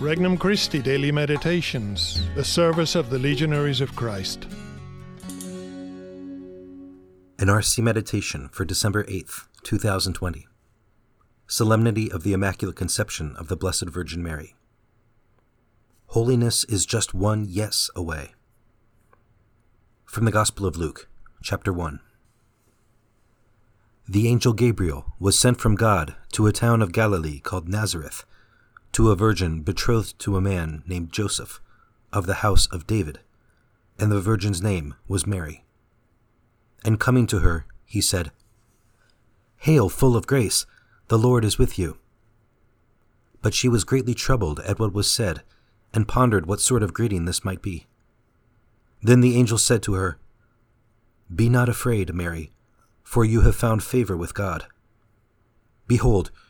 Regnum Christi Daily Meditations, the service of the Legionaries of Christ. An RC Meditation for December 8th, 2020. Solemnity of the Immaculate Conception of the Blessed Virgin Mary. Holiness is just one yes away. From the Gospel of Luke, chapter 1. The angel Gabriel was sent from God to a town of Galilee called Nazareth, to a virgin betrothed to a man named Joseph, of the house of David, and the virgin's name was Mary. And coming to her, he said, "Hail, full of grace, the Lord is with you." But she was greatly troubled at what was said, and pondered what sort of greeting this might be. Then the angel said to her, "Be not afraid, Mary, for you have found favor with God. Behold,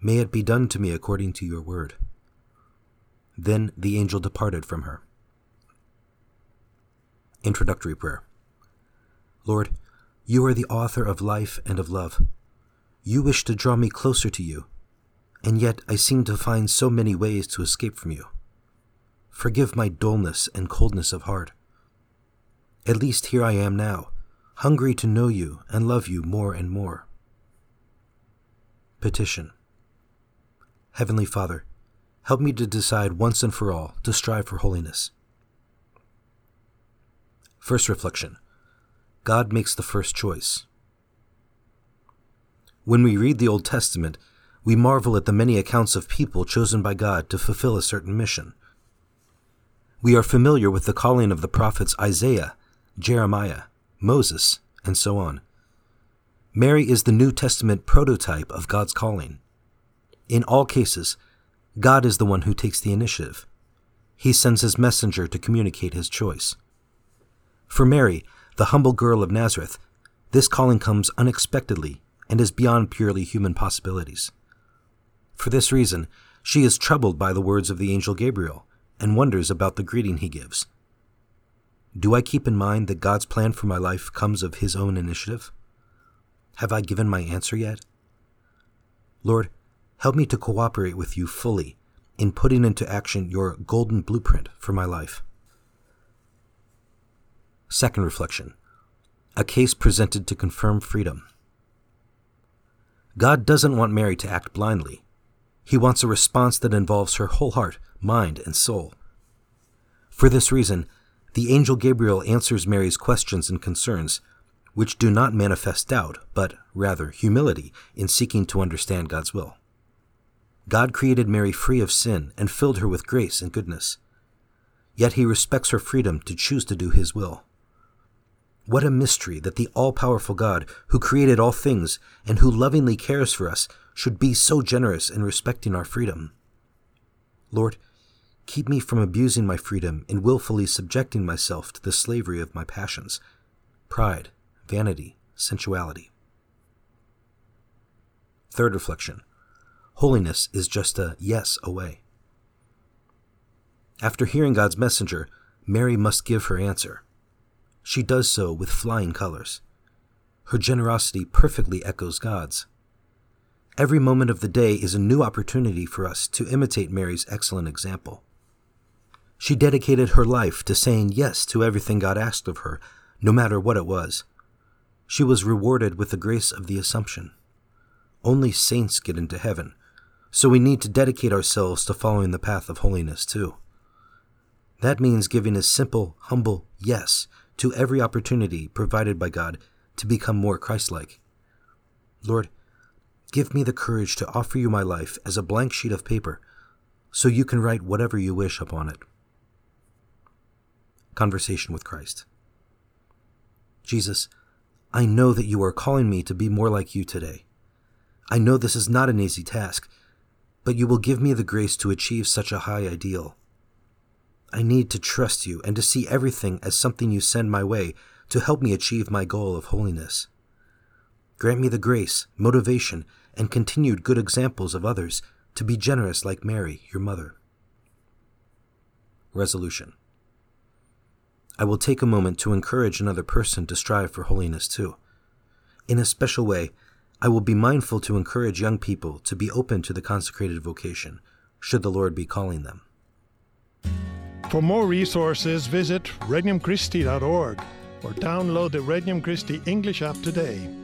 May it be done to me according to your word." Then the angel departed from her. Introductory Prayer. Lord, you are the author of life and of love. You wish to draw me closer to you, and yet I seem to find so many ways to escape from you. Forgive my dullness and coldness of heart. At least here I am now, hungry to know you and love you more and more. Petition. Heavenly Father, help me to decide once and for all to strive for holiness. First reflection. God makes the first choice. When we read the Old Testament, we marvel at the many accounts of people chosen by God to fulfill a certain mission. We are familiar with the calling of the prophets Isaiah, Jeremiah, Moses, and so on. Mary is the New Testament prototype of God's calling. In all cases, God is the one who takes the initiative. He sends his messenger to communicate his choice. For Mary, the humble girl of Nazareth, this calling comes unexpectedly and is beyond purely human possibilities. For this reason, she is troubled by the words of the angel Gabriel and wonders about the greeting he gives. Do I keep in mind that God's plan for my life comes of his own initiative? Have I given my answer yet? Lord, help me to cooperate with you fully in putting into action your golden blueprint for my life. Second reflection. A case presented to confirm freedom. God doesn't want Mary to act blindly. He wants a response that involves her whole heart, mind, and soul. For this reason, the angel Gabriel answers Mary's questions and concerns, which do not manifest doubt, but rather humility in seeking to understand God's will. God created Mary free of sin and filled her with grace and goodness. Yet he respects her freedom to choose to do his will. What a mystery that the all-powerful God, who created all things and who lovingly cares for us, should be so generous in respecting our freedom. Lord, keep me from abusing my freedom and willfully subjecting myself to the slavery of my passions, pride, vanity, sensuality. Third reflection. Holiness is just a yes away. After hearing God's messenger, Mary must give her answer. She does so with flying colors. Her generosity perfectly echoes God's. Every moment of the day is a new opportunity for us to imitate Mary's excellent example. She dedicated her life to saying yes to everything God asked of her, no matter what it was. She was rewarded with the grace of the Assumption. Only saints get into heaven, so we need to dedicate ourselves to following the path of holiness too. That means giving a simple, humble yes to every opportunity provided by God to become more Christ-like. Lord, give me the courage to offer you my life as a blank sheet of paper so you can write whatever you wish upon it. Conversation with Christ. Jesus, I know that you are calling me to be more like you today. I know this is not an easy task, but you will give me the grace to achieve such a high ideal. I need to trust you and to see everything as something you send my way to help me achieve my goal of holiness. Grant me the grace, motivation, and continued good examples of others to be generous like Mary, your mother. Resolution. I will take a moment to encourage another person to strive for holiness too. In a special way, I will be mindful to encourage young people to be open to the consecrated vocation, should the Lord be calling them. For more resources, visit regnumchristi.org or download the Regnum Christi English app today.